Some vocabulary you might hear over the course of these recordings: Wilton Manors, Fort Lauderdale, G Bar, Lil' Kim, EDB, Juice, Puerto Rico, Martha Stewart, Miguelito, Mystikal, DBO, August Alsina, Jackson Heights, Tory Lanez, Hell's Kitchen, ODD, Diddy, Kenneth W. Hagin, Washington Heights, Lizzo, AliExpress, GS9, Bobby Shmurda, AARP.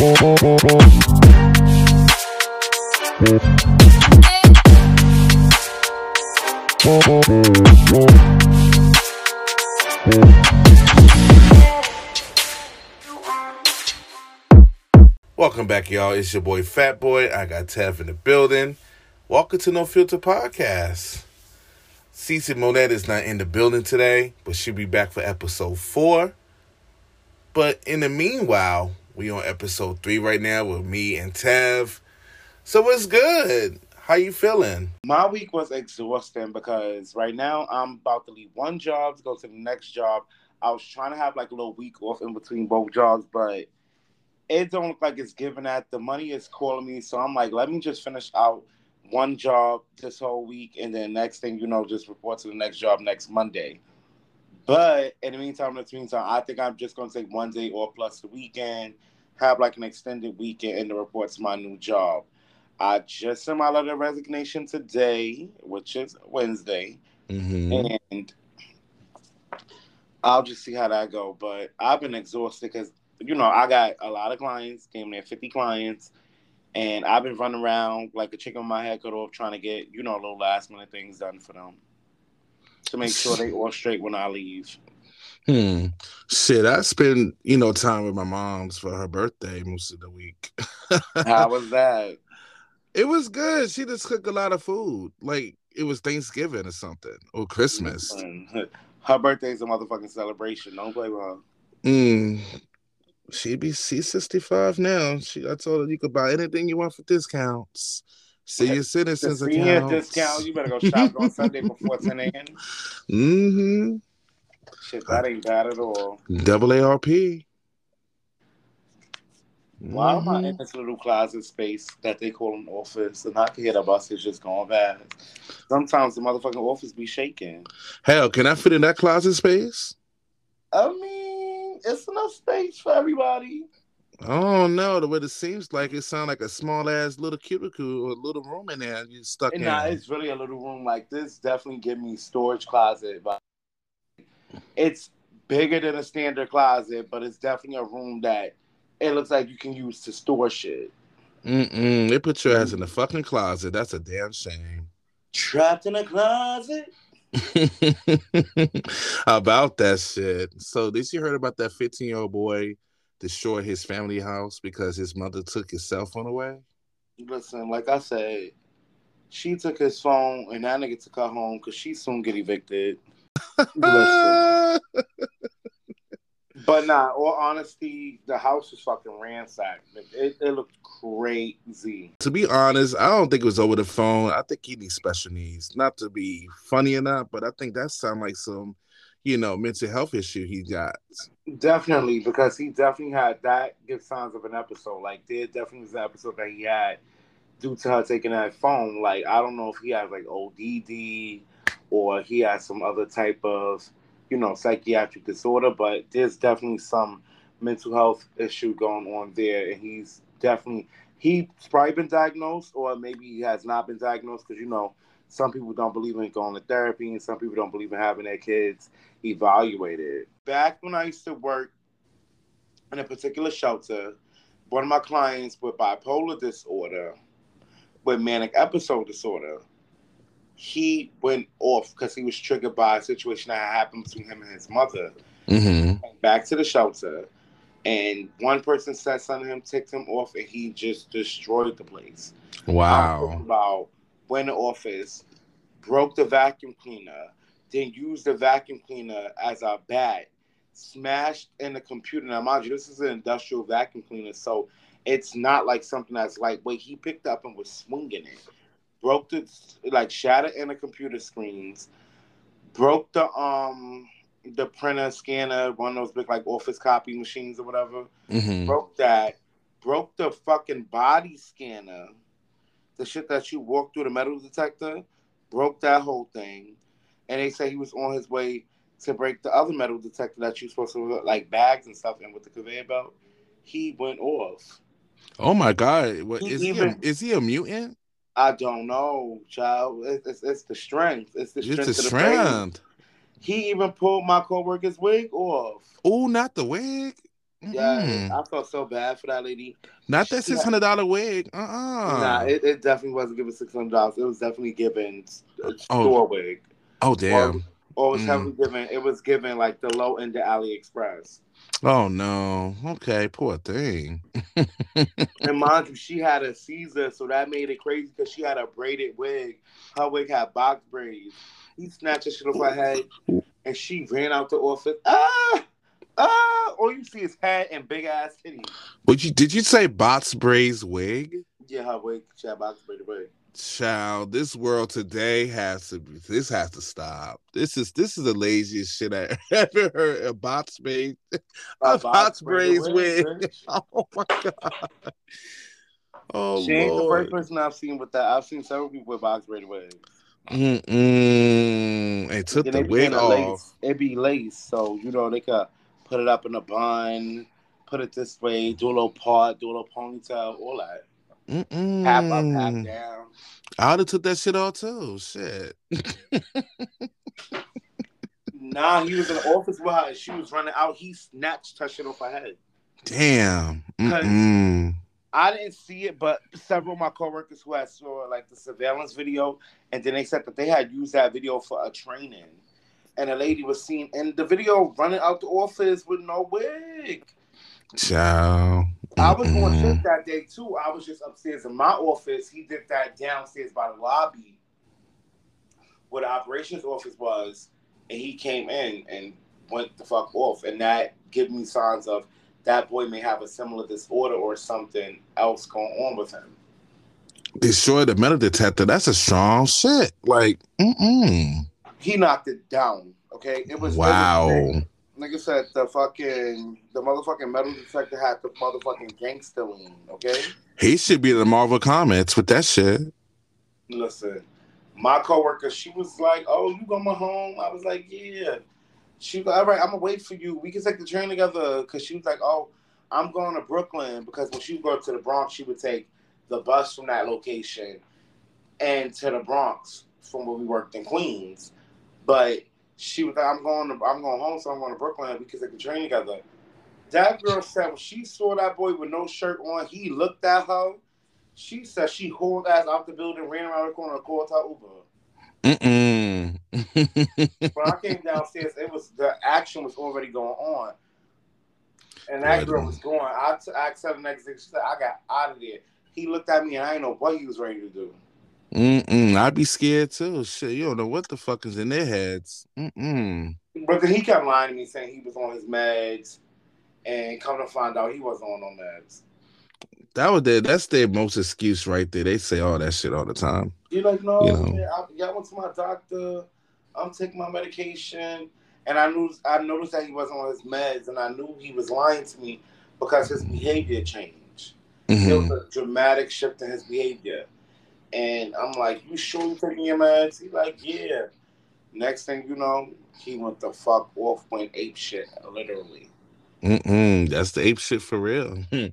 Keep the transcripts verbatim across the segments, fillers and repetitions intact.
Welcome back, y'all. It's your boy Fatboy. I got Tev in the building. Welcome to No Filter Podcast. Cece Monette is not in the building today, but she'll be back for episode four. But in the meanwhile, we on episode three right now with me and Tev. So what's good? How you feeling? My week was exhausting because right now I'm about to leave one job to go to the next job. I was trying to have like a little week off in between both jobs, but it don't look like it's giving that. The money is calling me, so I'm like, let me just finish out one job this whole week, and then next thing you know, just report to the next job next Monday. But in the meantime, in the meantime, I think I'm just going to take one day or plus the weekend, have like an extended weekend, and report to my new job. I just sent my letter of resignation today, which is Wednesday, mm-hmm. and I'll just see how that go. But I've been exhausted because, you know, I got a lot of clients, came near fifty clients, and I've been running around like a chicken with my head cut off trying to get, you know, little last minute things done for them to make sure they all straight when I leave. Hmm. Shit, I spend, you know, time with my mom's for her birthday most of the week. How was that? It was good. She just cooked a lot of food. Like, it was Thanksgiving or something, or Christmas. Her birthday's a motherfucking celebration. Don't play with her. Mm. She be sixty-five now. She, I told her you could buy anything you want for discounts. See your citizens account. See your discounts. You better go shop on Sunday before ten a.m. Mm-hmm. Shit, that ain't bad at all. A A R P. Why am I in this little closet space that they call an office and I can hear the buses just going bad? Sometimes the motherfucking office be shaking. Hell, can I fit in that closet space? I mean, it's enough space for everybody. Oh no, the way it seems like it sounds like a small ass little cubicle or a little room in there you stuck and in. Nah, it's really a little room like this. Definitely give me storage closet, but it's bigger than a standard closet, but it's definitely a room that it looks like you can use to store shit. Mm-mm. They put your ass in the fucking closet. That's a damn shame. Trapped in a closet? About that shit. So did you heard about that fifteen-year-old boy destroyed his family house because his mother took his cell phone away? Listen, like I said, she took his phone and that nigga took her home because she soon get evicted. Listen. But nah, all honesty, the house was fucking ransacked. It, it looked crazy. To be honest, I don't think it was over the phone. I think he needs special needs. Not to be funny or not, but I think that sounds like some, you know, mental health issue he got. Definitely, because he definitely had that give signs of an episode. Like, there definitely was an episode that he had due to her taking that phone. Like, I don't know if he has, like, O D D or he has some other type of, you know, psychiatric disorder, but there's definitely some mental health issue going on there, and he's definitely, he's probably been diagnosed, or maybe he has not been diagnosed, because, you know, some people don't believe in going to therapy, and some people don't believe in having their kids evaluated. Back when I used to work in a particular shelter, one of my clients with bipolar disorder, with manic episode disorder, he went off because he was triggered by a situation that happened between him and his mother. Mm-hmm. Back to the shelter, and one person said something to him, ticked him off, and he just destroyed the place. Wow. About went to office, broke the vacuum cleaner, then used the vacuum cleaner as a bat, smashed in the computer. Now, mind you, this is an industrial vacuum cleaner, so it's not like something that's lightweight. He picked up and was swinging it. Broke the, like, shattered in the computer screens, broke the um the printer, scanner, one of those big, like, office copy machines or whatever. Mm-hmm. Broke that. Broke the fucking body scanner. The shit that you walk through the metal detector. Broke that whole thing. And they say he was on his way to break the other metal detector that you're supposed to, like, bags and stuff in with the conveyor belt. He went off. Oh, my God. What, he is, even, he a, is he a mutant? I don't know, child. It's, it's, it's the strength. It's the strength. It's the, the strength. He even pulled my coworker's wig off. Oh, not the wig. Yeah, mm. I felt so bad for that lady. Not that six hundred dollar wig. Uh uh-uh. uh Nah, it, it definitely wasn't given six hundred dollars. It was definitely given a store oh. wig. Oh damn. Or, or it was heavily mm. given. It was given like the low end of AliExpress. Oh no. Okay, poor thing. And mind you, she had a Caesar, so that made it crazy because she had a braided wig. Her wig had box braids. He snatched her shit off her head, and she ran out the office. Ah. Uh, all you see is head and big ass titties. Would you? Did you say box braids wig? Yeah, her wig. She had box braided wig. Child, this world today has to. This has to stop. This is this is the laziest shit I ever heard. A box braid, a, a box, box braids wig. wig. Oh my god. Oh, she ain't Lord. The first person I've seen with that. I've seen several people with box braided wigs. Mm-mm. It took and the wig off. It be lace, so you know they could. Put it up in a bun, put it this way, do a little part, do a little ponytail, all that. Mm-mm. Half up, half down. I would have took that shit all too. Shit. Nah, he was in the office with her. She was running out. He snatched her shit off her head. Damn. I didn't see it, but several of my coworkers who I saw like the surveillance video, and then they said that they had used that video for a training. And a lady was seen in the video running out the office with no wig. Ciao. I was doing shit that day, too. I was just upstairs in my office. He did that downstairs by the lobby where the operations office was. And he came in and went the fuck off. And that gave me signs of that boy may have a similar disorder or something else going on with him. Destroy the metal detector. That's a strong shit. Like, mm-mm. He knocked it down, okay? It was... Wow. Nigga said the fucking... The motherfucking metal detector had the motherfucking gangster lean, okay? He should be in the Marvel Comics with that shit. Listen, my coworker, she was like, oh, you going home? I was like, yeah. She was like, all right, I'm going to wait for you. We can take the train together. Because she was like, oh, I'm going to Brooklyn. Because when she would go to the Bronx, she would take the bus from that location and to the Bronx from where we worked in Queens. But she was like, I'm going to, I'm going home, so I'm going to Brooklyn because they can train together. That girl said when she saw that boy with no shirt on, he looked at her. She said she hauled ass out the building, ran around the corner, and called her Uber. Mm-mm. When I came downstairs, it was the action was already going on, and that girl was going. I t- I said the next day, she said, I got out of there. He looked at me, and I didn't know what he was ready to do. Mm-mm, I'd be scared too. Shit, you don't know what the fuck is in their heads. Mm-mm. But then he kept lying to me, saying he was on his meds, and come to find out he wasn't on no meds. That was their, that's their most excuse right there. They say all that shit all the time. You're like, no, you know? man, I, I went to my doctor. I'm taking my medication, and I knew I noticed that he wasn't on his meds, and I knew he was lying to me because his behavior changed. Mm-hmm. It was a dramatic shift in his behavior. And I'm like, you sure you're taking your meds? He's like, yeah. Next thing you know, he went the fuck off, went ape shit, literally. Mm-mm, that's the ape shit for real. The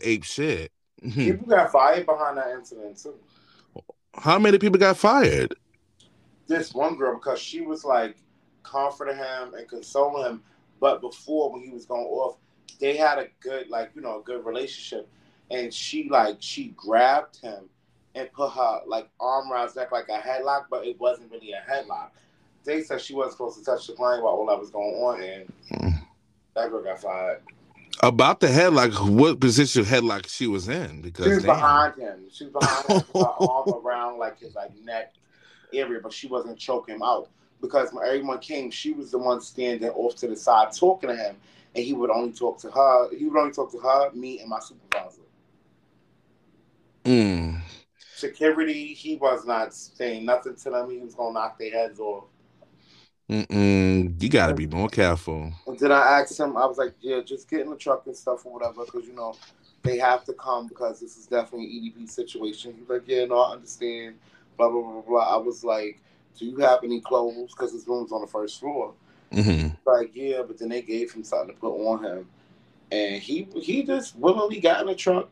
ape shit. People got fired behind that incident, too. How many people got fired? This one girl, because she was, like, comforting him and consoling him. But before, when he was going off, they had a good, like, you know, a good relationship. And she, like, she grabbed him and put her, like, arm around his neck like a headlock, but it wasn't really a headlock. They said she wasn't supposed to touch the client while all that was going on, and mm. that girl got fired. About the headlock, what position headlock she was in? Because She was damn. behind him. She was behind him with her arm around, like, his, like, neck area, but she wasn't choking him out. Because when everyone came, she was the one standing off to the side talking to him, and he would only talk to her. He would only talk to her, me, and my supervisor. Mm. Security, he was not saying nothing to them. He was gonna knock their heads off. Mm-mm. You gotta be more careful. And then I asked him, I was like, yeah, just get in the truck and stuff or whatever, because you know they have to come because this is definitely an E D B situation. He was like, yeah, no, I understand, blah blah blah blah. I was like, do you have any clothes? Because his room's on the first floor. Mm-hmm. Like, yeah, but then they gave him something to put on him, and he he just willingly got in the truck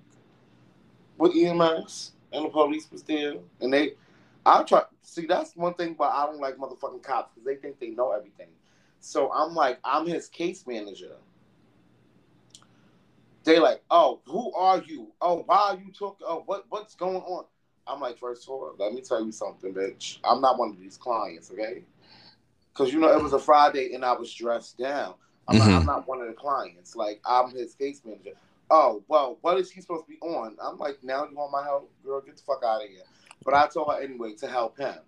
with E M S, and the police was there, and they, I try, see, that's one thing, but I don't like motherfucking cops, because they think they know everything, so I'm like, I'm his case manager, They like, oh, who are you? Oh, why are you talking? Oh, what, what's going on? I'm like, first of all, let me tell you something, bitch. I'm not one of these clients, okay? Because, you know, it was a Friday and I was dressed down. I'm, mm-hmm. not, I'm not one of the clients. Like, I'm his case manager. Oh, well, what is he supposed to be on? I'm like, now you want my help? Girl, get the fuck out of here. But I told her anyway to help him.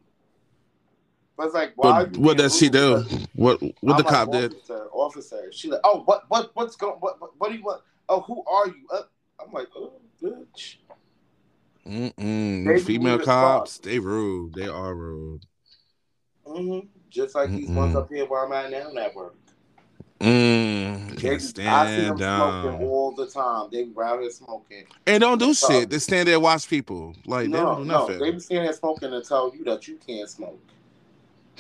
But it's like, why? But, what does she do? What what I'm the like, cop officer, did? Officer. She like, oh, what what what's going? What, what what do you want? Oh, who are you? Uh, I'm like, oh, bitch. Mm-mm. Female cops, they rude. They are rude. Mm-hmm. Just like Mm-mm. these ones up here where I'm at now, at work. Mm, they, stand I see them down. Smoking all the time. They rather smoking and don't do so, shit. They stand there and watch people. Like no, they don't do nothing. No, they be standing there smoking and tell you that you can't smoke.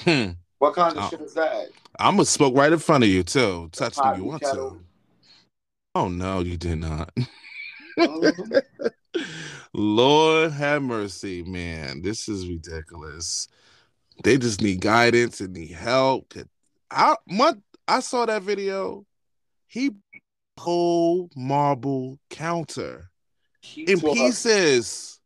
Hmm. What kind of oh. shit is that? I'm gonna smoke right in front of you too. Touch if you want kettle. To. Oh no, you did not. Mm-hmm. Lord have mercy, man. This is ridiculous. They just need guidance and need help. I my. I saw that video. He whole marble counter he in pieces.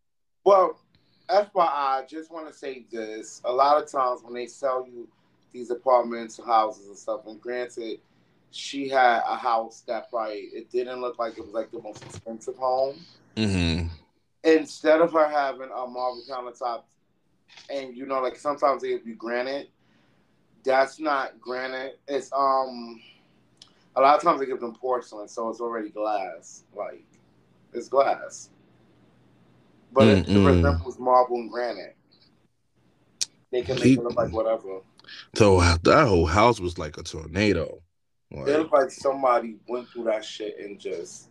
Her. Well, F Y I, I just want to say this. A lot of times when they sell you these apartments, houses and stuff, and granted, she had a house that probably, it didn't look like it was like the most expensive home. Mm-hmm. Instead of her having a marble countertop, and you know, like sometimes they be granite. That's not granite. It's um, a lot of times they give them porcelain, so it's already glass. Like it's glass, but it, it resembles marble and granite. They can make he, it look like whatever. So that whole house was like a tornado. Like, it looked like somebody went through that shit and just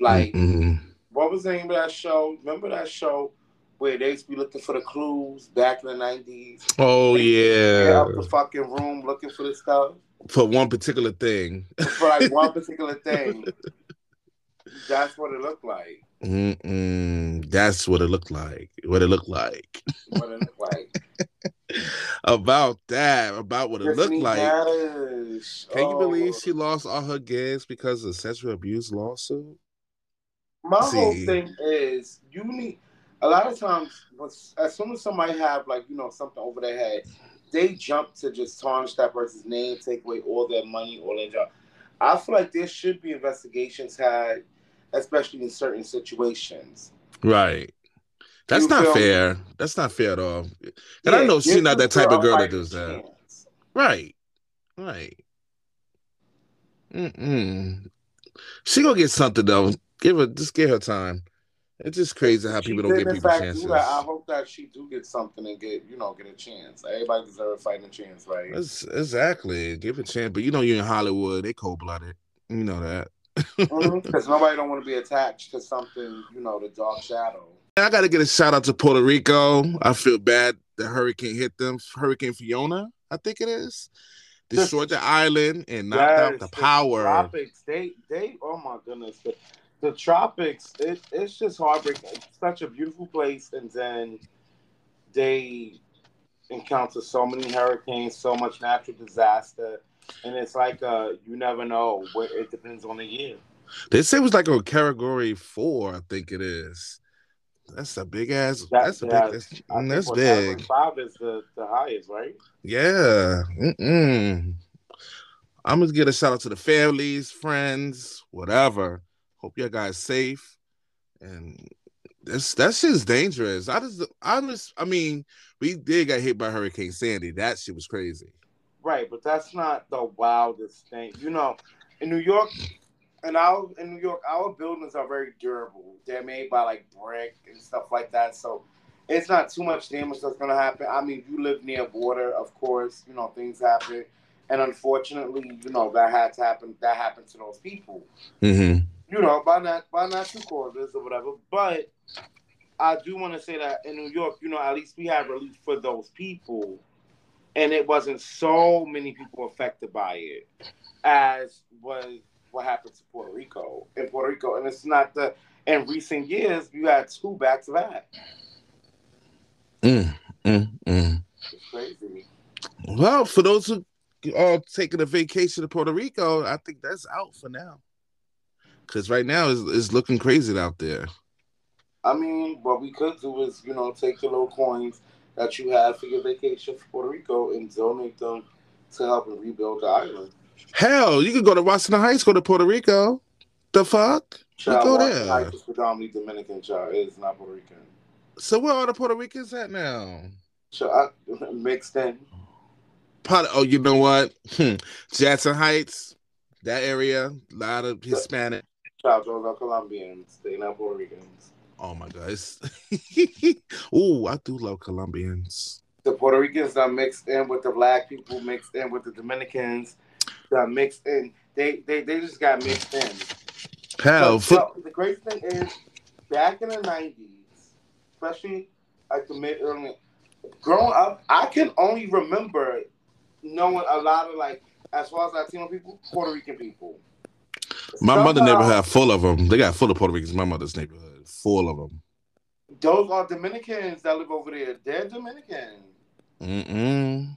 like mm-mm. what was the name of that show? Remember that show? Where they used to be looking for the clues back in the nineties. Oh, they yeah. Get out the fucking room looking for the stuff. For one particular thing. For like one particular thing. That's what it looked like. Mm-mm. That's what it looked like. What it looked like. What it looked like. About that. About what it Disney looked like. Dash. Can oh. you believe she lost all her gigs because of sexual abuse lawsuit? My See. whole thing is, you need... A lot of times, as soon as somebody have, like, you know, something over their head, they jump to just tarnish that person's name, take away all their money, all their job. I feel like there should be investigations had, especially in certain situations. Right. That's not fair. Me? That's not fair at all. And yeah, I know she's not that type of girl that does that. Chance. Right. Right. Mm-mm. She gonna get something, though. Give her, just give her time. It's just crazy how people she don't give people chances. Do that. I hope that she do get something and get, you know, get a chance. Everybody deserves a fighting chance, right? That's, exactly. Give a chance. But you know you're in Hollywood. They cold-blooded. You know that. Because mm-hmm. nobody don't want to be attached to something, you know, the dark shadow. I got to get a shout-out to Puerto Rico. I feel bad the hurricane hit them. Hurricane Fiona, I think it is. Destroyed the island and knocked yes, out the, the power. Tropics, they, they, oh my goodness, the, The tropics, it, it's just heartbreaking. It's such a beautiful place, and then they encounter so many hurricanes, so much natural disaster, and it's like uh, you never know. It depends on the year. They say it was like a category four, I think it is. That's a big ass. That, that's a yeah, big. That's, that's big. Five is the, the highest, right? Yeah. Mm-mm. I'm gonna give a shout out to the families, friends, whatever. Hope y'all guys safe, and that's that shit's dangerous. I just, I just, I mean, we did get hit by Hurricane Sandy. That shit was crazy, right? But that's not the wildest thing, you know. In New York, and our in New York, our buildings are very durable. They're made by like brick and stuff like that, so it's not too much damage that's gonna happen. I mean, you live near water, of course, you know things happen, and unfortunately, you know that had to happen. That happened to those people. Mm-hmm. You know, by not by not two causes or whatever. But I do want to say that in New York, you know, at least we had relief for those people, and it wasn't so many people affected by it as was what happened to Puerto Rico. In Puerto Rico, and it's not the in recent years you had two back to back. Mm, mm, mm. It's crazy. Well, for those who are taking a vacation to Puerto Rico, I think that's out for now. Because right now it's, it's looking crazy out there. I mean, what we could do is, you know, take your little coins that you have for your vacation for Puerto Rico and donate them to help rebuild the island. Hell, you could go to Washington Heights, go to Puerto Rico. The fuck? Child, go Washington there. Heights is predominantly Dominican, child. It is not Puerto Rican. So where are the Puerto Ricans at now? Child, I, mixed in. Probably, oh, you know what? Jackson Heights, that area, a lot of Hispanic. Child, those are Colombians. They not Puerto Ricans. Oh my God! Ooh, I do love Colombians. The Puerto Ricans are mixed in with the black people, mixed in with the Dominicans. They're mixed in. They they they just got mixed in. Hell, so, so the great thing is, back in the nineties, especially like the mid early, growing up, I can only remember knowing a lot of, like, as far as Latino people, Puerto Rican people. My Somehow, mother's neighborhood full of them. They got full of Puerto Ricans. My mother's neighborhood. Full of them. Those are Dominicans that live over there. They're Dominican. Mm-mm.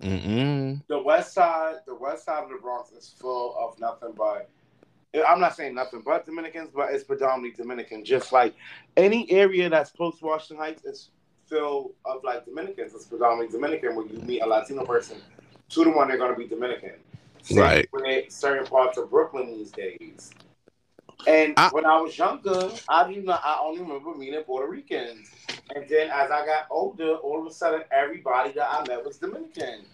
Mm-mm. The west side, the west side of the Bronx is full of nothing but, I'm not saying nothing but Dominicans, but it's predominantly Dominican. Just like any area that's post Washington Heights is filled of, like, Dominicans. It's predominantly Dominican. When you meet a Latino person, two to one, they're going to be Dominican. Same right. When they, certain parts of Brooklyn these days. And I, when I was younger, I didn't. I only remember meeting Puerto Ricans. And then as I got older, all of a sudden, everybody that I met was Dominican.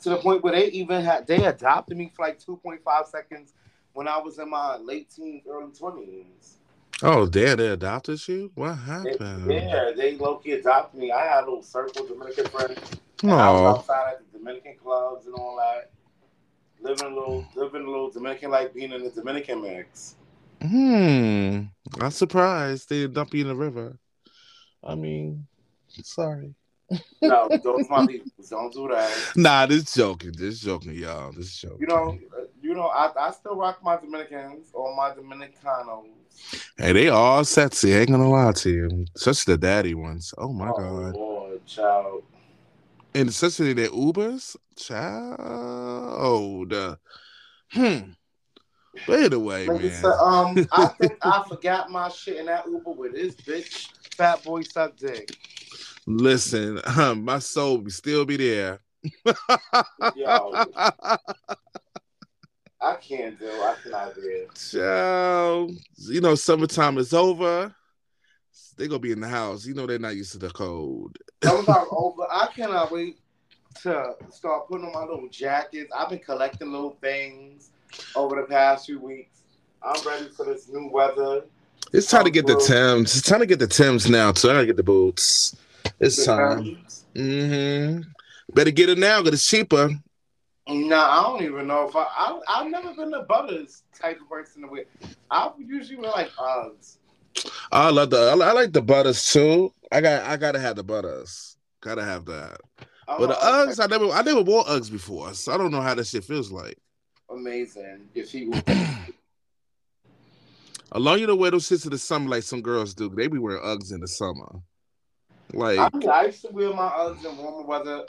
To the point where they even had they adopted me for like two point five seconds when I was in my late teens, early twenties. Oh, damn, they adopted you? What happened? They, yeah, they low-key adopted me. I had a little circle of Dominican friends. And I was outside at the Dominican clubs and all that. Living a little, living a little Dominican, like being in the Dominican mix. Hmm. I'm surprised they dump you in the river. I mean, sorry. No, those my people. Don't do that. Nah, this joking. This joking, y'all. This joking. You know, you know. I, I still rock my Dominicans or my Dominicanos. Hey, they all sexy. I ain't gonna lie to you. Such the daddy ones. Oh my oh, God. Lord, child. And especially their Ubers, child. Uh, hmm. Wait away, like man. A, um, I think I forgot my shit in that Uber with this bitch. Fatboy suck dick. Listen, um, my soul will still be there. Yo, I can't do. I cannot do. Child, you know, summertime is over. They gonna be in the house. You know they're not used to the cold. Summertime over. I cannot wait to start putting on my little jackets. I've been collecting little things over the past few weeks. I'm ready for this new weather. It's time to get the Timbs. It's time to get the Timbs now, so I gotta get the boots. It's time. Mm-hmm. Better get it now, because it's cheaper. No, I don't even know if I, I... I've never been a Butters type of person to wear. I usually wear, like, Uggs. I love the... I like the Butters, too. I got, I gotta have the Butters. Gotta have that. Oh, but the Uggs, I never, I never wore Uggs before, so I don't know how that shit feels like. Amazing. If he would allow you to wear those shits in the summer like some girls do. They be wearing Uggs in the summer. Like I, mean, I used to wear my Uggs in warmer weather,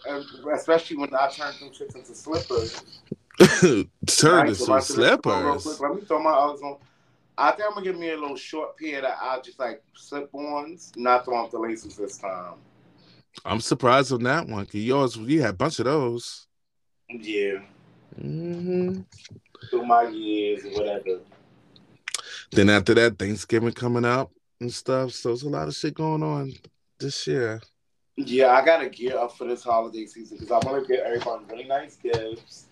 especially when I turned them shits into slippers. Turn into some slippers. Quick, let me throw my Uggs on. I think I'm gonna give me a little short pair that I just like slip-ons, not throw off the laces this time. I'm surprised on that one. Yours, you had a bunch of those. Yeah. Mm-hmm. Through my years, whatever. Then after that, Thanksgiving coming up and stuff. So there's a lot of shit going on this year. Yeah, I gotta gear up for this holiday season because I want to get everyone really nice gifts.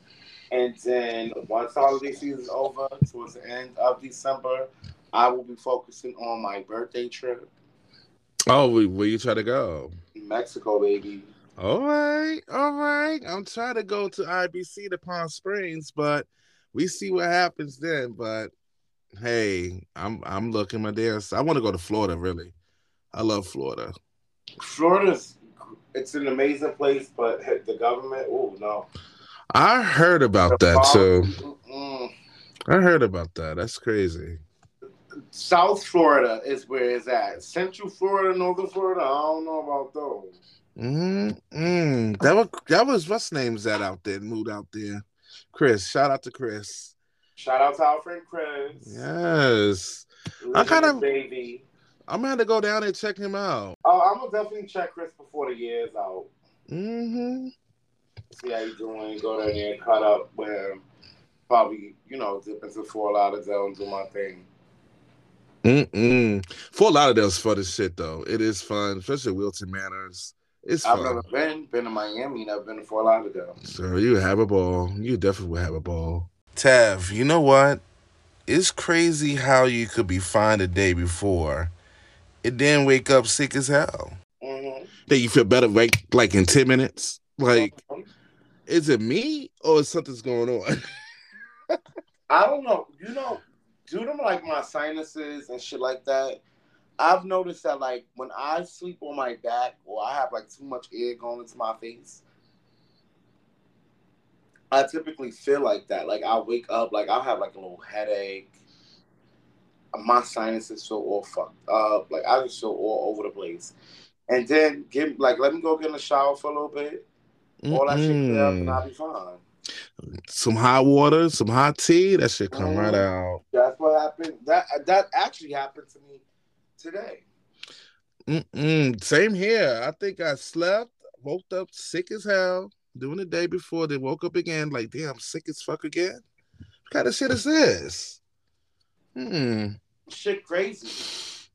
And then once the holiday season is over, towards the end of December, I will be focusing on my birthday trip. Oh, where you try to go? Mexico, baby. All right, all right. I'm trying to go to I B C to Palm Springs, but we see what happens then. But hey, I'm I'm looking my dears. I want to go to Florida. Really, I love Florida. Florida's it's an amazing place, but the government. Oh no! I heard about the that problem, too. Mm-mm. I heard about that. That's crazy. South Florida is where it's at. Central Florida, Northern Florida. I don't know about those. Mm-hmm. That was that was what's name's that out there moved out there, Chris. Shout out to Chris. Shout out to our friend Chris. Yes. Little I kind of baby. I'm gonna have to go down and check him out. Oh, I'm gonna definitely check Chris before the year's out. Mm-hmm. See how you doing. Go down there and cut up with him. Probably, you know, dip into Fort Lauderdale and do my thing. Mm-mm. Fort Lauderdale's fun as shit though. It is fun, especially Wilton Manors. It's I've fun. never been been to Miami, never been to Fort Lauderdale. So you have a ball. You definitely will have a ball. Tev, you know what? It's crazy how you could be fine the day before, and then wake up sick as hell. Mm-hmm. Then you feel better like like in ten minutes. Like, mm-hmm. Is it me or is something's going on? I don't know. You know. Due to like my sinuses and shit like that, I've noticed that like when I sleep on my back or I have like too much air going into my face, I typically feel like that. Like I wake up, like I'll have like a little headache. My sinuses feel all fucked up. Like I just feel all over the place. And then give like let me go get in the shower for a little bit. Mm-hmm. All that shit clear up and I'll be fine. Some hot water, some hot tea, that shit come mm, right out. That's what happened. That that actually happened to me today. Mm-mm, same here. I think I slept, woke up sick as hell, doing the day before, then woke up again, like, damn, I'm sick as fuck again. What kind of shit is this? Mm. Shit crazy.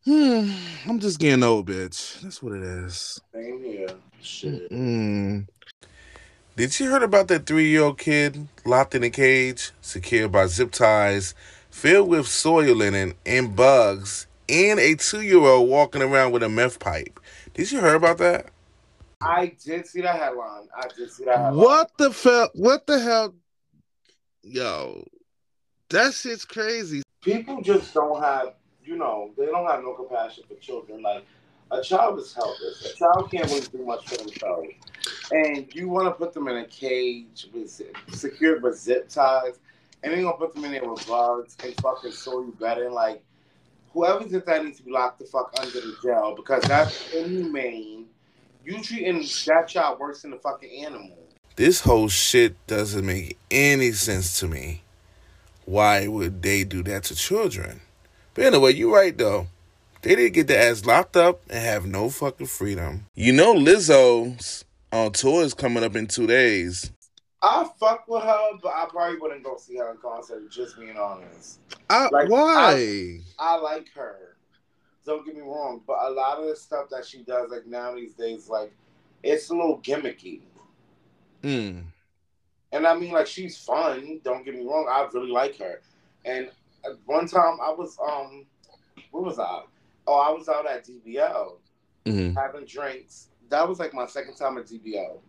Hmm. I'm just getting old, bitch. That's what it is. Same here. Shit. Mm-mm. Did you hear about that three-year-old kid locked in a cage, secured by zip ties, filled with soil in it and bugs, and a two-year-old walking around with a meth pipe? Did you hear about that? I did see that headline. I did see that headline. What the fuck? What the hell? Yo, that shit's crazy. People just don't have, you know, they don't have no compassion for children. Like, a child is helpless. A child can't really do much for themselves. And you want to put them in a cage with secured with zip ties, and then you're going to put them in there with bugs and fucking soil bedding. Like, whoever did that needs to be locked the fuck under the jail, because that's inhumane. You treating that child worse than a fucking animal. This whole shit doesn't make any sense to me. Why would they do that to children? But anyway, you're right, though. They didn't get their ass locked up and have no fucking freedom. You know Lizzo's on tour is coming up in two days. I fuck with her, but I probably wouldn't go see her in concert, just being honest. I, like, why? I, I like her. Don't get me wrong, but a lot of the stuff that she does, like now these days, like, it's a little gimmicky. Mm. And I mean, like, she's fun. Don't get me wrong. I really like her. And one time I was, um, where was I? Oh, I was out at D B O mm-hmm. having drinks. That was like my second time at D B O,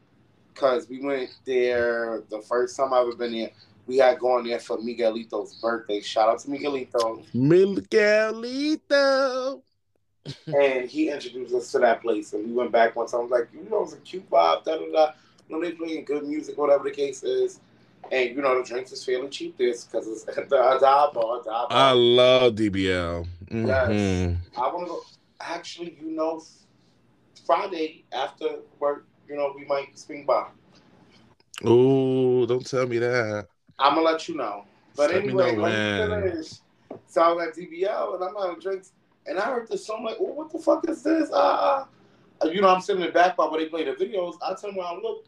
because we went there the first time I ever been there. We had gone there for Miguelito's birthday. Shout out to Miguelito. Miguelito. And he introduced us to that place, and we went back once. I was like, you know, it was a cute vibe, da da da. You know, they playing good music, whatever the case is. And, you know, the drinks is fairly cheap this because it's the Adaba, Adaba. I love D B L. Mm-hmm. Yes. I want to go. Actually, you know, Friday after work, you know, we might swing by. Oh, don't tell me that. I'm going to let you know. But let anyway, like finished, so I was at D B L and I'm having drinks. And I heard this song, like, oh, what the fuck is this? Uh, you know, I'm sitting in the back bar where they play the videos. I turn around and look.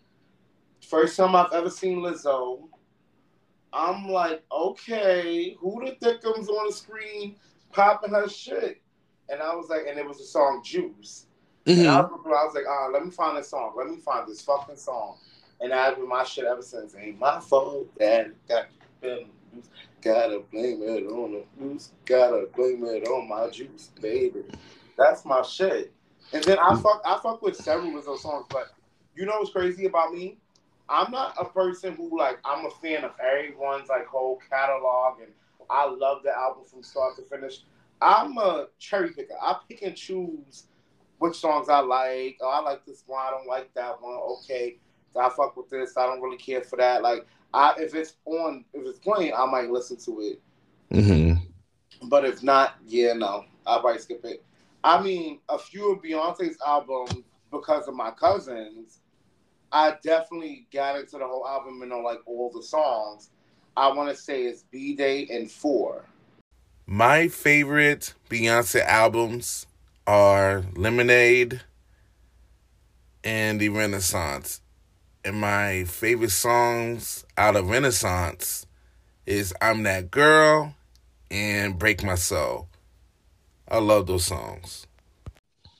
First time I've ever seen Lizzo, I'm like, okay, who the thickums on the screen popping her shit? And I was like, and it was the song Juice. Mm-hmm. And I was, I was like, ah, let me find this song. Let me find this fucking song. And I've been my shit ever since. Ain't my fault that got been loose. Gotta blame it on the juice. Gotta blame it on my juice, baby. That's my shit. And then I fuck, I fuck with several Lizzo songs, but you know what's crazy about me? I'm not a person who, like, I'm a fan of everyone's, like, whole catalog, and I love the album from start to finish. I'm a cherry picker. I pick and choose which songs I like. Oh, I like this one. I don't like that one. Okay. I fuck with this. I don't really care for that. Like, I if it's on, if it's playing, I might listen to it. Mm-hmm. But if not, yeah, no. I'll probably skip it. I mean, a few of Beyonce's albums, because of my cousins, I definitely got into the whole album and know like all the songs. I want to say it's B-Day and Four. My favorite Beyonce albums are Lemonade and The Renaissance. And my favorite songs out of Renaissance is I'm That Girl and Break My Soul. I love those songs.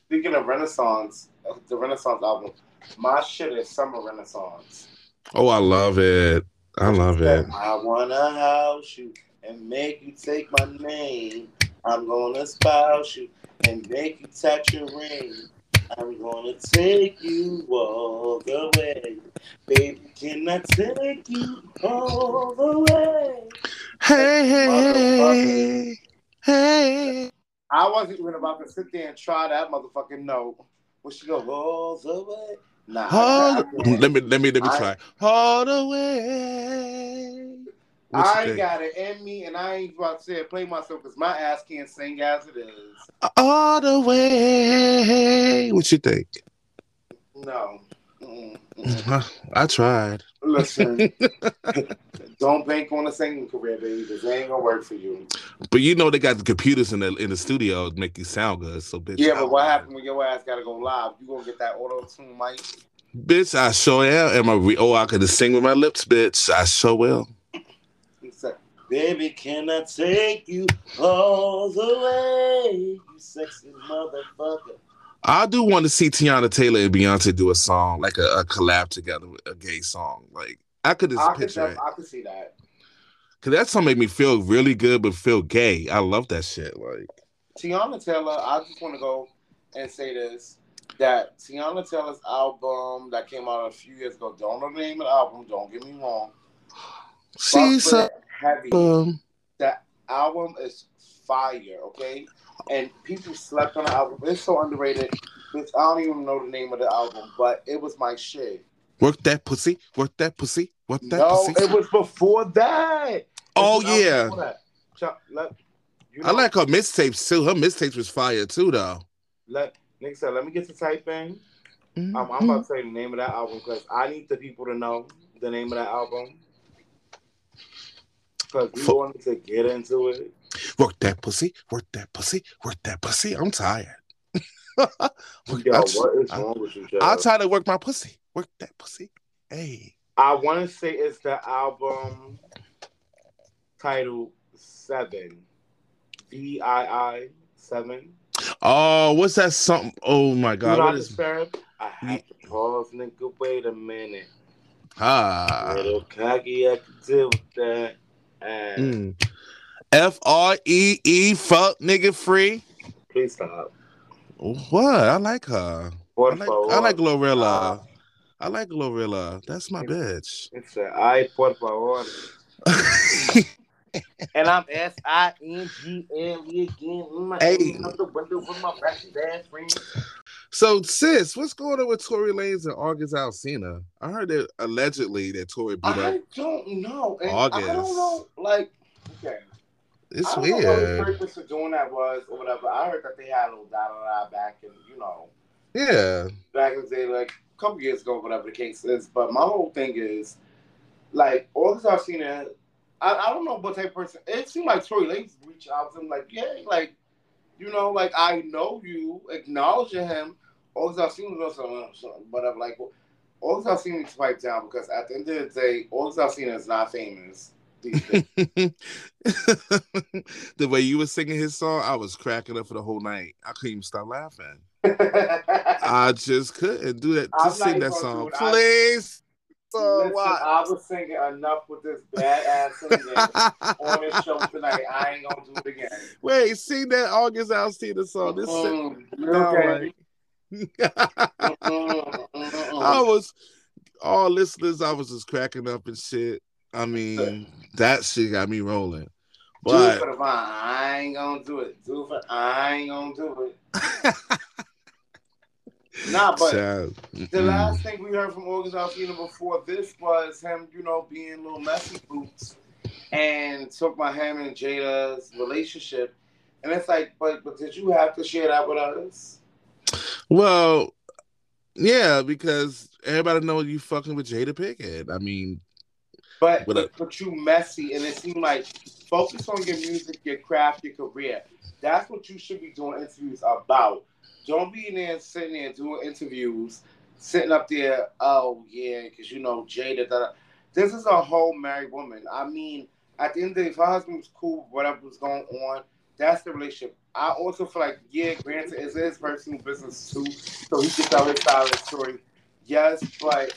Speaking of Renaissance, the Renaissance album, my shit is Summer Renaissance. Oh, I love it. I love it. I wanna house you and make you take my name. I'm gonna spouse you and make you touch your ring. I'm gonna take you all the way. Baby, can I take you all the way? Hey, hey, hey. I wasn't even about to sit there and try that motherfucking note. Would she go all the way? Nah, Hold, let me let me let me I, try. Hold away. What's I ain't got it in me, and I ain't about to say it, play myself because my ass can't sing as it is. All the way. What you think? No, mm-hmm. I tried. Listen, don't bank on a singing career, baby, because they ain't gonna work for you. But you know they got the computers in the in the studio to make you sound good, so bitch. Yeah, but what happened when your ass gotta go live? You gonna get that auto tune mic? Bitch, I sure am. Am I re- oh, I could just sing with my lips, bitch. I sure will. Baby, can I take you all the way, you sexy motherfucker? I do want to see Tiana Taylor and Beyonce do a song, like a, a collab together, with a gay song. Like, I could just I picture could, it. I could see that. Because that song made me feel really good, but feel gay. I love that shit. Like Tiana Taylor, I just want to go and say this, that Tiana Taylor's album that came out a few years ago, don't know the name of the album, don't get me wrong. She's a... heavy. Um, that album is fire, okay? And people slept on the album. It's so underrated. It's, I don't even know the name of the album, but it was my shit. Work that pussy. Work that pussy. Work that no, pussy. No, it was before that. It oh, yeah. That. Let, you know, I like her mixtapes, too. Her mixtapes was fire, too, though. Let, Nick said, let me get to typing. Mm-hmm. Um, I'm about to say the name of that album because I need the people to know the name of that album. Because we wanted to get into it. Work that pussy, work that pussy, work that pussy. I'm tired. Yo, I, what is I, wrong with you, Joe? I'm tired of work my pussy. Work that pussy. Hey. I want to say it's the album titled Seven. D I I Seven. Oh, what's that something? Oh, my God. What is... I have to pause, nigga. Wait a minute. Ah. Little cocky, I can deal with that. Mm. F R E E fuck nigga free. Please stop. What? I like her. What I like, favor. I like Glorilla. Uh, I like Glorilla. That's my it's, bitch. It's a I por favor. And I'm S I N G L E again. My hey. Out the window with my ratchet ass friend. So sis, what's going on with Tory Lanez and August Alsina? I heard that allegedly that Tory beat up. I don't know. And August. I don't know. Like, okay, it's I don't weird. Know what the purpose for doing that was or whatever. I heard that they had a little da da da back in, you know. Yeah. Back in the day, like a couple years ago, whatever the case is. But my whole thing is, like August Alsina. I, I don't know what type of person. It seemed like Tory Lanez reached out to him, like, yeah, like. You know, like, I know you, acknowledging him. August Alsina does something, but I'm like, August Alsina needs to pipe down because at the end of the day, August Alsina is not famous these days. The way you were singing his song, I was cracking up for the whole night. I couldn't even stop laughing. I just couldn't do that. Just sing that song, please. So listen, I was singing enough with this bad ass on this show tonight. I ain't gonna do it again. Wait, sing that August Alsina song. This mm-hmm. sing- okay. mm-hmm. I was all listeners. I was just cracking up and shit. I mean, that shit got me rolling. But do it for the vine. I ain't gonna do it. Do it for I ain't gonna do it. Nah, but Child. The last thing we heard from August Alsina before this was him, you know, being little messy boots and took my him and Jada's relationship. And it's like, but, but did you have to share that with us? Well, yeah, because everybody knows you fucking with Jada Pinkett. I mean, But but you messy, and it seemed like focus on your music, your craft, your career. That's what you should be doing interviews about. Don't be in there sitting there doing interviews, sitting up there. Oh yeah, because you know Jada. Da, da. This is a whole married woman. I mean, at the end of the day, if her husband was cool, whatever was going on, that's the relationship. I also feel like, yeah, granted, it's his personal business too, so he can tell his side of the story. Yes, but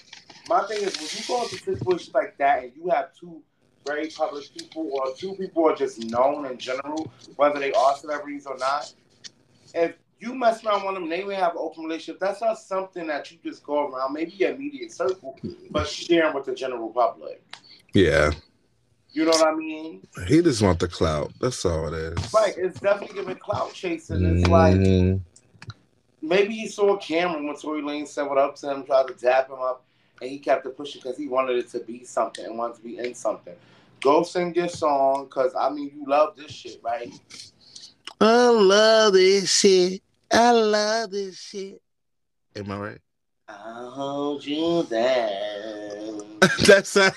my thing is, when you go into situations like that and you have two very public people or two people are just known in general, whether they are celebrities or not, if you mess around with them and they may have an open relationship, that's not something that you just go around, maybe your immediate circle, but sharing with the general public. Yeah. You know what I mean? He just wants the clout. That's all it is. Right. It's definitely giving clout chasing. It's mm. like, maybe he saw Cameron when Tory Lanez said what up to him, tried to dap him up, and he kept it pushing because he wanted it to be something and wanted to be in something. Go sing your song because, I mean, you love this shit, right? I love this shit. I love this shit. Am I right? I'll hold you down. That's not...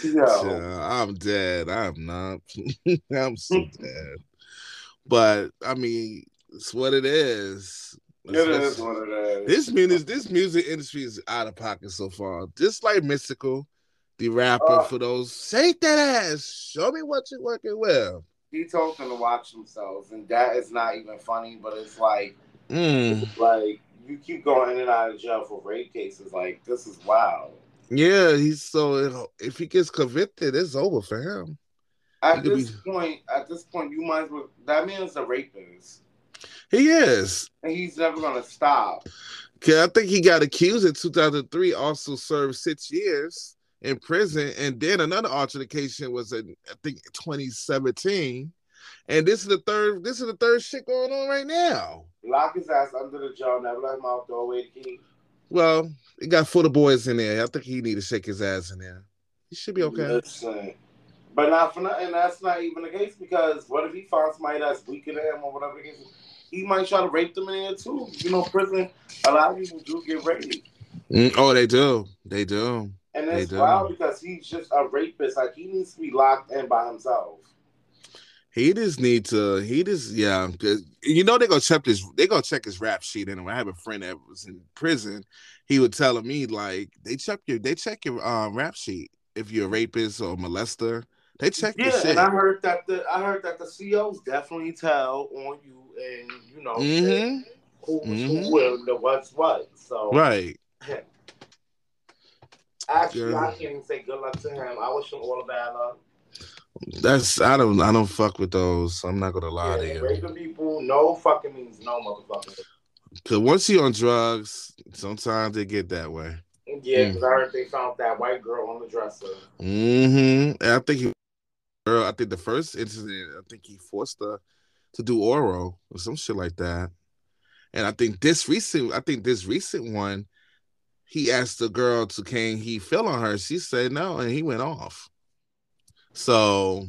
Yo. Yeah, I'm dead. I'm not. I'm so dead. But I mean, it's what it is. It is what it is. This music, this music industry is out of pocket so far. Just like Mystical, the rapper, uh, for those, shake that ass. Show me what you're working with. He told them to watch themselves, and that is not even funny. But it's like, mm. it's like. You keep going in and out of jail for rape cases. Like, this is wild. Yeah, he's so... If he gets convicted, it's over for him. At he this be... point, at this point, you might as well... That man's a rapist. He is. And he's never going to stop. I think he got accused in two thousand three, also served six years in prison. And then another altercation was in, I think, twenty seventeen. And this is the third. This is the third shit going on right now. Lock his ass under the jaw. Never let him out. Throw away the key. Well, it got full of boys in there. I think he need to shake his ass in there. He should be okay. Listen, but not for nothing. That's not even the case because what if he finds somebody that's weaker than him or whatever the case is? He might try to rape them in there too. You know, prison. A lot of people do get raped. Mm, oh, they do. They do. And it's wild because he's just a rapist. Like he needs to be locked in by himself. He just need to. He just yeah. Cause you know they're gonna check this. They're gonna check his rap sheet. Anyway, I have a friend that was in prison. He would tell me like they check your they check your uh, rap sheet if you're a rapist or molester. They check yeah, your shit. Yeah, and I heard that the I heard that the C Os definitely tell on you, and you know mm-hmm. who mm-hmm. who will what's what. So right. Yeah. Actually, yeah. I can't even say good luck to him. I wish him all the bad luck. That's I don't I don't fuck with those. So I'm not gonna lie yeah, to you. Raping people, no fucking means no motherfucker. Cause once you're on drugs, sometimes they get that way. Yeah, because mm. I heard they found that white girl on the dresser. Mm-hmm. And I think he, girl. I think the first incident, I think he forced her to do oral or some shit like that. And I think this recent, I think this recent one, he asked the girl to can he feel on her. She said no, and he went off. So,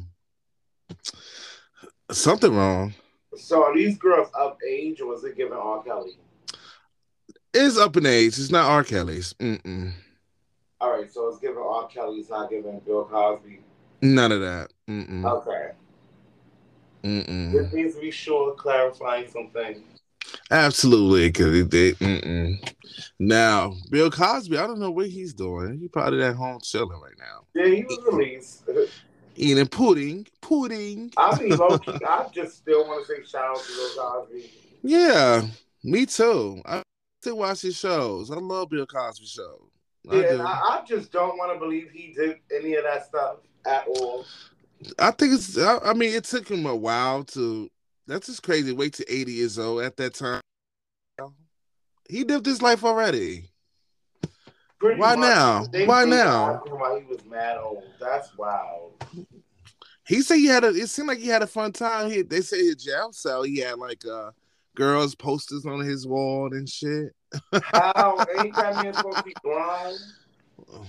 something wrong. So, are these girls up age, or is it giving R. Kelly? It's up in age. It's not R. Kelly's. Mm-mm. All right, so it's giving R. Kelly's, not giving Bill Cosby? None of that. Mm-mm. Okay. Mm-mm. This needs to be sure clarifying something. Absolutely, because he did. Mm-mm. Now, Bill Cosby, I don't know what he's doing. He's probably at home chilling right now. Yeah, he was released. Eating pudding, pudding. I mean, low key, I just still want to say shout out to Bill Cosby. Yeah, me too. I still watch his shows. I love Bill Cosby's show. I yeah, and I, I just don't want to believe he did any of that stuff at all. I think it's. I, I mean, it took him a while to. That's just crazy. Wait till eighty years old. At that time, he lived his life already. Pretty Why now? Why now? Why he was mad old? That's wild. He said he had a. It seemed like he had a fun time. He, they say his jail cell. He had like uh, girls posters on his wall and shit. How? Anytime he's supposed to be blind.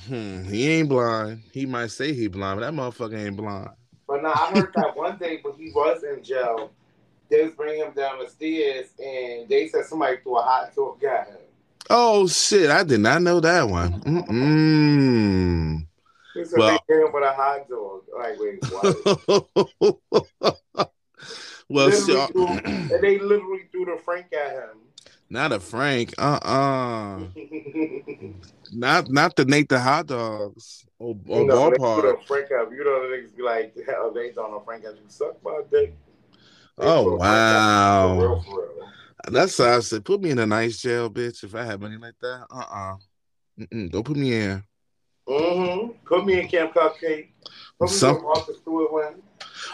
Hmm, he ain't blind. He might say he blind, but that motherfucker ain't blind. But now I heard that one day when he was in jail, they was bringing him down the stairs, and they said somebody threw a hot dog at him. Oh shit! I did not know that one. Mm-mm. It's a well, with a hot dog. Like, wait, what? Well, so, threw, and they literally threw the Frank at him. Not a Frank. Uh uh-uh. uh. Not not the Nate the hot dogs or, or you know, ballpark. Frank up. You know the niggas be like, hell, they don't know Frank as you suck my dick. They oh wow. For real, for real. That's how I said, put me in a nice jail, bitch. If I have money like that, uh-uh. Mm-mm, don't put me in. Mm-hmm. Put me in Camp Cupcake. Put me Some... in Martha Stewart one.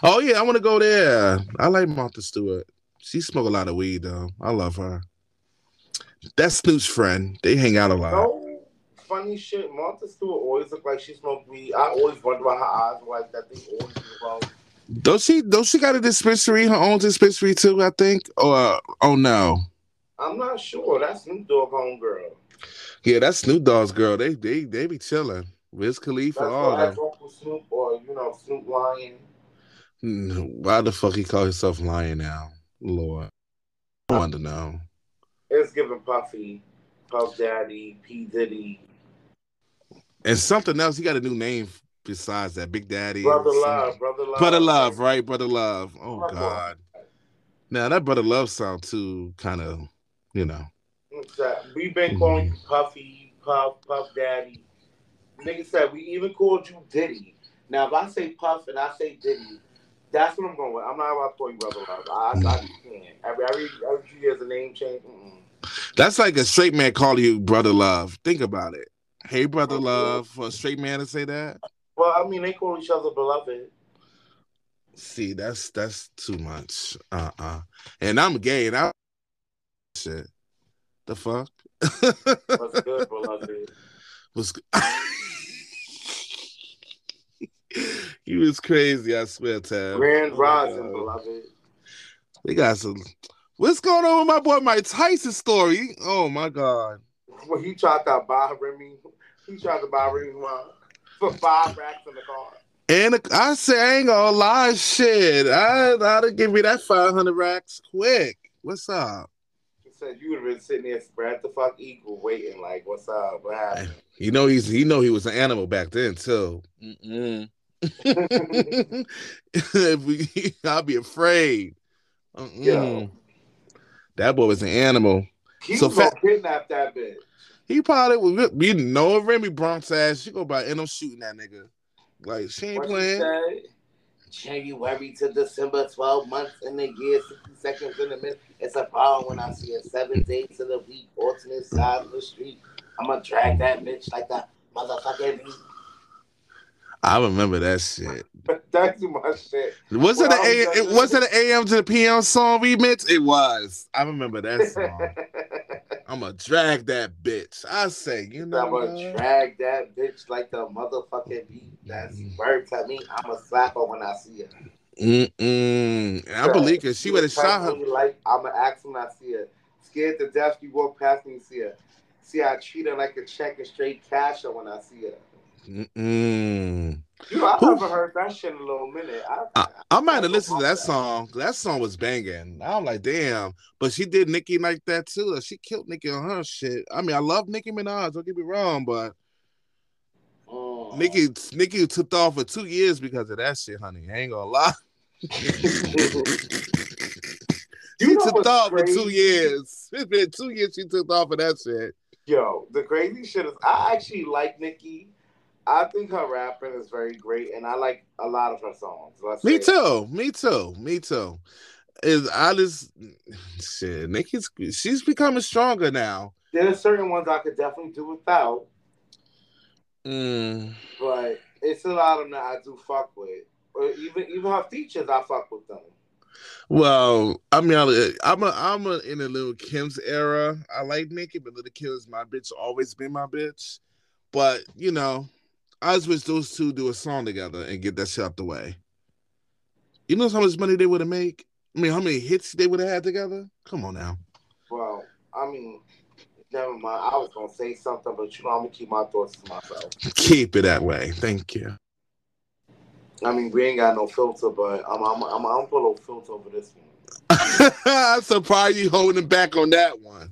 Oh, yeah, I want to go there. I like Martha Stewart. She smoke a lot of weed, though. I love her. That's Snoop's friend. They hang out a lot. No funny shit. Martha Stewart always look like she smoked weed. I always wonder why her eyes were like that. They always look wrong. Don't she? Don't she got a dispensary? Her own dispensary too, I think. Or uh, oh no, I'm not sure. That's Snoop Dogg home girl. Yeah, that's Snoop Dogg's girl. They they they be chilling. Wiz Khalifa, that's all that. Uncle Snoop or you know Snoop Lion. Why the fuck he call himself Lion now, Lord? I want to know. It's giving Puffy, Puff Daddy, P Diddy, and something else. He got a new name. Besides that, Big Daddy, Brother Love, Brother Love, Brother Love, right? Brother Love. Oh God! Now that Brother Love sound too kind of, you know. We've been calling mm. Puffy, Puff, Puff Daddy. Nigga said we even called you Diddy. Now if I say Puff and I say Diddy, that's what I'm going with. I'm not about to call you Brother Love. I, mm. I can't. Every every every few years a name change. Mm-mm. That's like a straight man calling you Brother Love. Think about it. Hey, Brother okay. Love, for a straight man to say that. Well, I mean, they call each other beloved. See, that's that's too much. Uh uh-uh. uh. And I'm gay, and I shit. The fuck? What's good, beloved? What's good? You was crazy, I swear, Tev. Grand oh, rising, beloved. We got some. What's going on with my boy Mike Tyson's story? Oh my God. Well, he tried to buy Remy. He tried to buy Remy Ma. For five racks in the car. And I say, I ain't gonna lie, shit. I oughta give me that five hundred racks quick. What's up? He said you would have been sitting there spread the fuck eagle waiting, like, what's up? What happened? You know, he's, you know he was an animal back then, too. Mm-mm. If we, I'll be afraid. Mm-mm. Yo. That boy was an animal. He so fa- kidnapped that bitch. He probably, we know Remy Bronx ass, she go by and I'm shooting that nigga. Like, she ain't what playing. January to December, twelve months in the year, sixty seconds in the minute. It's a problem when I see it. Seven days of the week, alternate side of the street. I'm going to drag that bitch like that motherfucking beat. I remember that shit. That's my shit. Was it, well, a, it, was it an A M to the P M song remix? It was. I remember that song. I'm going to drag that bitch. I say, you know. I'm going to drag that bitch like the motherfucking beat. That's word to me. I'm going to slap her when I see her. Mm-mm. I believe her. She would have shot her. Like, I'm going to ask when I see her. Scared to death. You walk past me and see her. See, I treat her like a check and straight cash her when I see her. Mm-mm. You know, I Who? haven't heard that shit in a little minute. I, I, I, I might have listened to that, that song. That song was banging. I'm like, damn. But she did Nicki like that too. She killed Nicki on her shit. I mean, I love Nicki Minaj. Don't get me wrong, but oh. Nicki Nicki took off for two years because of that shit, honey. I ain't gonna lie. She took off crazy? for two years. It's been two years she took off for that shit. Yo, the crazy shit is, I actually like Nicki. I think her rapping is very great, and I like a lot of her songs. Let's me say. too, me too, me too. Is I just shit? Nicki's she's becoming stronger now. There's certain ones I could definitely do without, mm. but it's a lot of them that I do fuck with. Or even even her features, I fuck with them. Well, I mean, I'm a, I'm a, in the Lil' Kim's era. I like Nicki, but Lil' Kim's my bitch. Always been my bitch, but you know. I just wish those two do a song together and get that shit out the way. You know how much money they would have made? I mean, how many hits they would have had together? Come on now. Well, I mean, never mind. I was going to say something, but you know, I'm going to keep my thoughts to myself. Keep it that way. Thank you. I mean, we ain't got no filter, but I'm I'm I'm, I'm put a little filter over this one. I'm surprised you holding back on that one.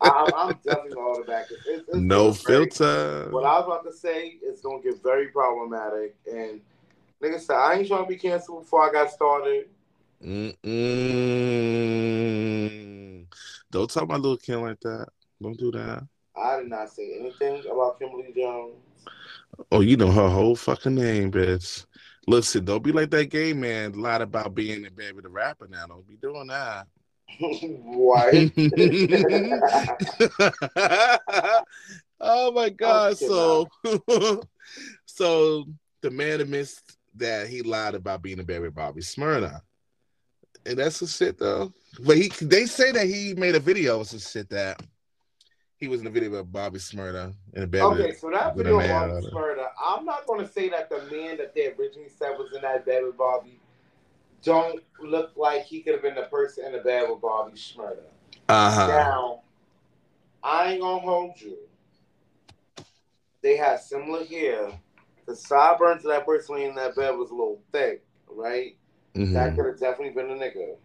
I'm, I'm definitely holding back. It's, it's no filter. What I was about to say is going to get very problematic. And like I said, I ain't trying to be canceled before I got started. Mm-mm. Don't talk about Lil' Kim like that. Don't do that. I did not say anything about Kimberly Jones. Oh, you know her whole fucking name, bitch. Listen, don't be like that gay man lied about being in bed with a rapper now. Don't be doing that. Why? Oh, my God. So, so the man admits that he lied about being in bed with Bobby Shmurda. And that's some shit, though. But he, they say that he made a video of some shit that he was in a video of Bobby Shmurda in a bed. Okay, with, so that video of Bobby Shmurda, I'm not going to say that the man that they originally said was in that bed with Bobby don't look like he could have been the person in the bed with Bobby Shmurda. Uh-huh. Now, I ain't going to hold you. They had similar hair. The sideburns of that person in that bed was a little thick, right? Mm-hmm. That could have definitely been a nigga.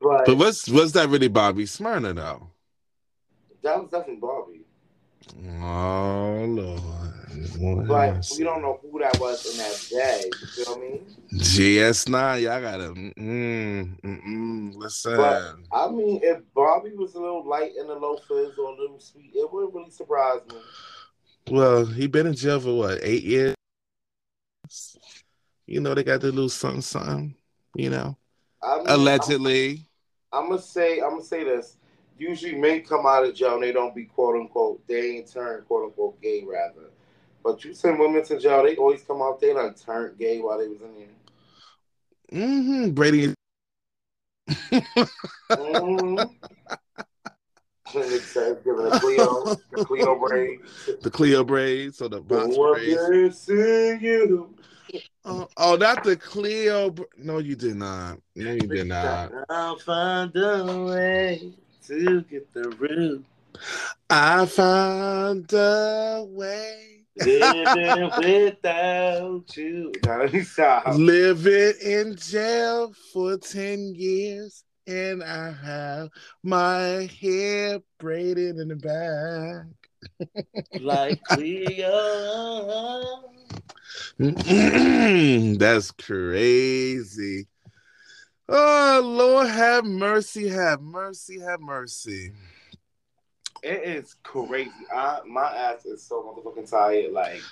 But, but was, was that really Bobby Shmurda, though? That was definitely Bobby. Oh, Lord. But we don't know who that was in that day. You feel me? G S nine, y'all got to... Mm, mm, mm, listen. But, I mean, if Bobby was a little light in the loafers or a little sweet, it wouldn't really surprise me. Well, he been in jail for, what, eight years? You know, they got to lose something, something, you know, I mean, allegedly. I'm, I'm going to say, I'm going to say this. Usually men come out of jail and they don't be quote unquote, they ain't turned quote unquote gay rather. But you send women to jail, they always come out there like turned gay while they was in there. Mm-hmm. Brady. Mm-hmm. The Cleo, the Cleo braids. The Cleo braids or the box braids. You. Oh, oh, not the Cleo. No, you did not. No, you did not. I'll find a way to get the root. I found a way. Living without you. Living in jail for ten years. And I have my hair braided in the back. Like Cleo. That's crazy. Oh, Lord, have mercy, have mercy, have mercy. It is crazy. I, my ass is so motherfucking tired. Like,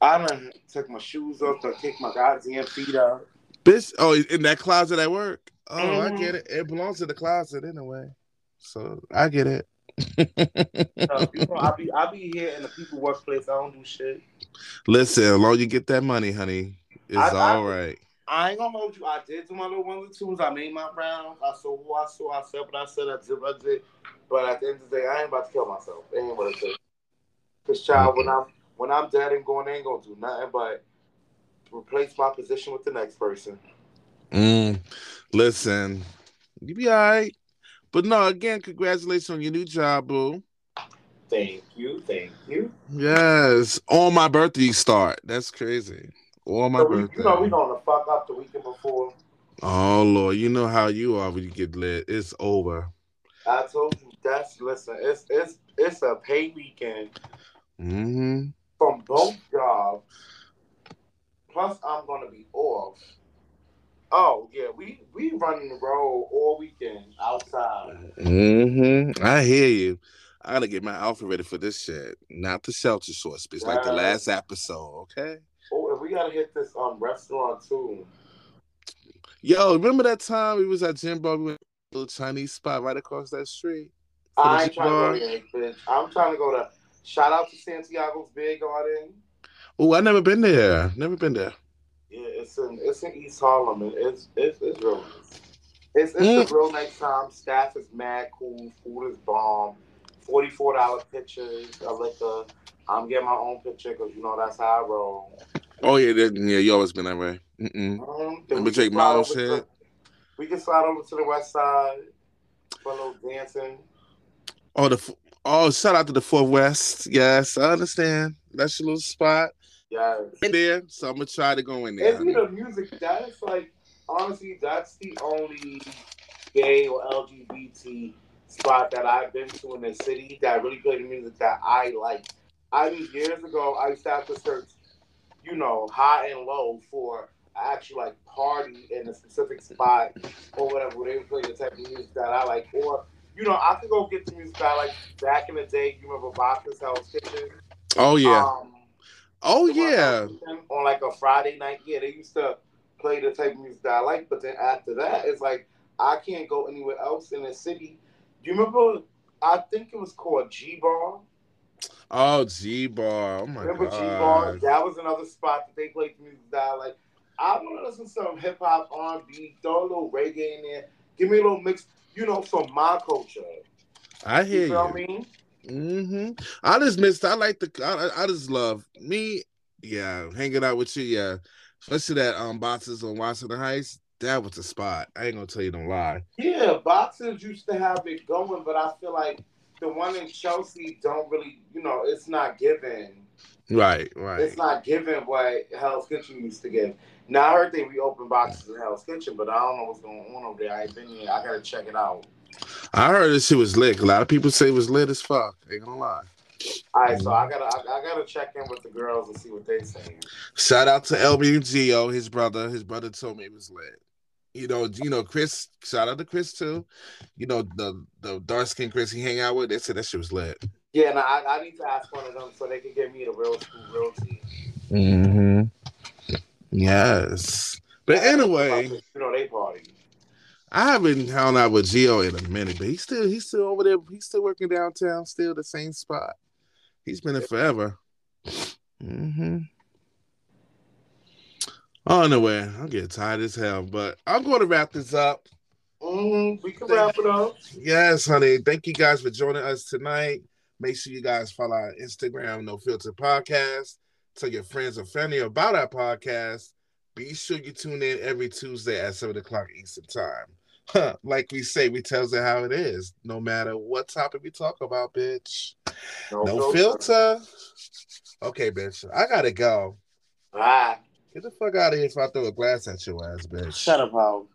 I done took my shoes off, done kicked my goddamn feet up. Bitch, oh, in that closet at work? Oh, mm-hmm. I get it. It belongs to the closet anyway. So, I get it. No, you know, I be, I be here in the people workplace. I don't do shit. Listen, as long as you get that money, honey, it's I, all I, right. I ain't gonna hold you. I did do my little ones and twos. I made my rounds. I saw who I saw. I said what I said. I did what I did. But at the end of the day, I ain't about to kill myself. It ain't what it takes. Because, child, mm-hmm. when, I'm, when I'm dead and going, I ain't gonna do nothing but replace my position with the next person. Mm. Listen, you be all right. But no, again, congratulations on your new job, boo. Thank you, thank you. Yes, on my birthday you start. That's crazy. On my so we, birthday. You know, we're gonna fuck up the weekend before. Oh, Lord, you know how you are when you get lit. It's over. I told you, that's, listen, it's it's it's a pay weekend. Mm-hmm. From both jobs. Plus, I'm gonna be off. Oh, yeah, we, we running the road all weekend outside. Mm-hmm. I hear you. I gotta get my outfit ready for this shit. Not the shelter source, bitch, like the last episode, okay? Oh, and we gotta hit this um restaurant, too. Yo, remember that time we was at Jimbo, we went to a little Chinese spot right across that street? I ain't trying to go there, bitch. I'm trying to go to, shout out to Santiago's Beer Garden. Oh, I never been there. Never been there. Yeah, it's in it's in East Harlem, and it's it's it's real. It's it's mm. a real nice time. Staff is mad cool. Food is bomb. Forty-four dollar pictures. A liquor. I'm getting my own picture because you know that's how I roll. Oh yeah, that, yeah. You always been that way. Mm-mm. Um, I'm gonna take my own shit. We can slide over to the West Side for a little dancing. Oh the oh shout out to the Fort West. Yes, I understand. That's your little spot. Yes. There, so I'm gonna try to go in there. It's the music that is like honestly, that's the only gay or L G B T spot that I've been to in the city that really played the music that I like. I mean, years ago, I used to have to search, you know, high and low for actually like party in a specific spot or whatever. They would play the type of music that I like. Or, you know, I could go get the music that I like back in the day. You remember Box's Hell's Kitchen? Oh, yeah. Um, oh, yeah. On like a Friday night. Yeah, they used to play the type of music that I like. But then after that, it's like, I can't go anywhere else in the city. Do you remember? I think it was called G Bar. Oh, G Bar. Oh, my God. Remember G Bar? That was another spot that they played the music that I like. I want to listen to some hip hop, R and B, throw a little reggae in there. Give me a little mix, you know, from my culture. I hear you. You know what I mean? Mm-hmm. I just missed, I like the, I, I just love me, yeah, hanging out with you, yeah. Especially that um, Boxes on Washington Heights. That was the spot. I ain't going to tell you no lie. Yeah, Boxes used to have it going, but I feel like the one in Chelsea don't really, you know, it's not given. Right, right. It's not given what Hell's Kitchen used to give. Now, I heard that we opened Boxes in Hell's Kitchen, but I don't know what's going on over there. I ain't been here. I got to check it out. I heard this shit was lit. A lot of people say it was lit as fuck. Ain't going to lie. All right, so I gotta, I, I gotta check in with the girls and see what they saying. Shout out to L B G O, his brother. His brother told me it was lit. You know, you know, Chris. Shout out to Chris too. You know, the the dark skinned Chris he hang out with. They said that shit was lit. Yeah, and no, I, I need to ask one of them so they can give me the real school realty. Mm-hmm. Yes, but anyway, you know they party. I haven't hung out with Geo in a minute, but he's still he's still over there. He's still working downtown, still the same spot. He's been there forever. Mm-hmm. I don't know where. I'm getting tired as hell, but I'm going to wrap this up. Mm-hmm. We can wrap it up. Yes, honey. Thank you guys for joining us tonight. Make sure you guys follow our Instagram, No Filter Podcast. Tell your friends and family about our podcast. Be sure you tune in every Tuesday at seven o'clock Eastern Time. Huh, like we say, we tells it how it is. No matter what topic we talk about, bitch. No, no filter. filter. Okay, bitch. I gotta go. Bye. Get the fuck out of here if I throw a glass at your ass, bitch. Shut up, Howard.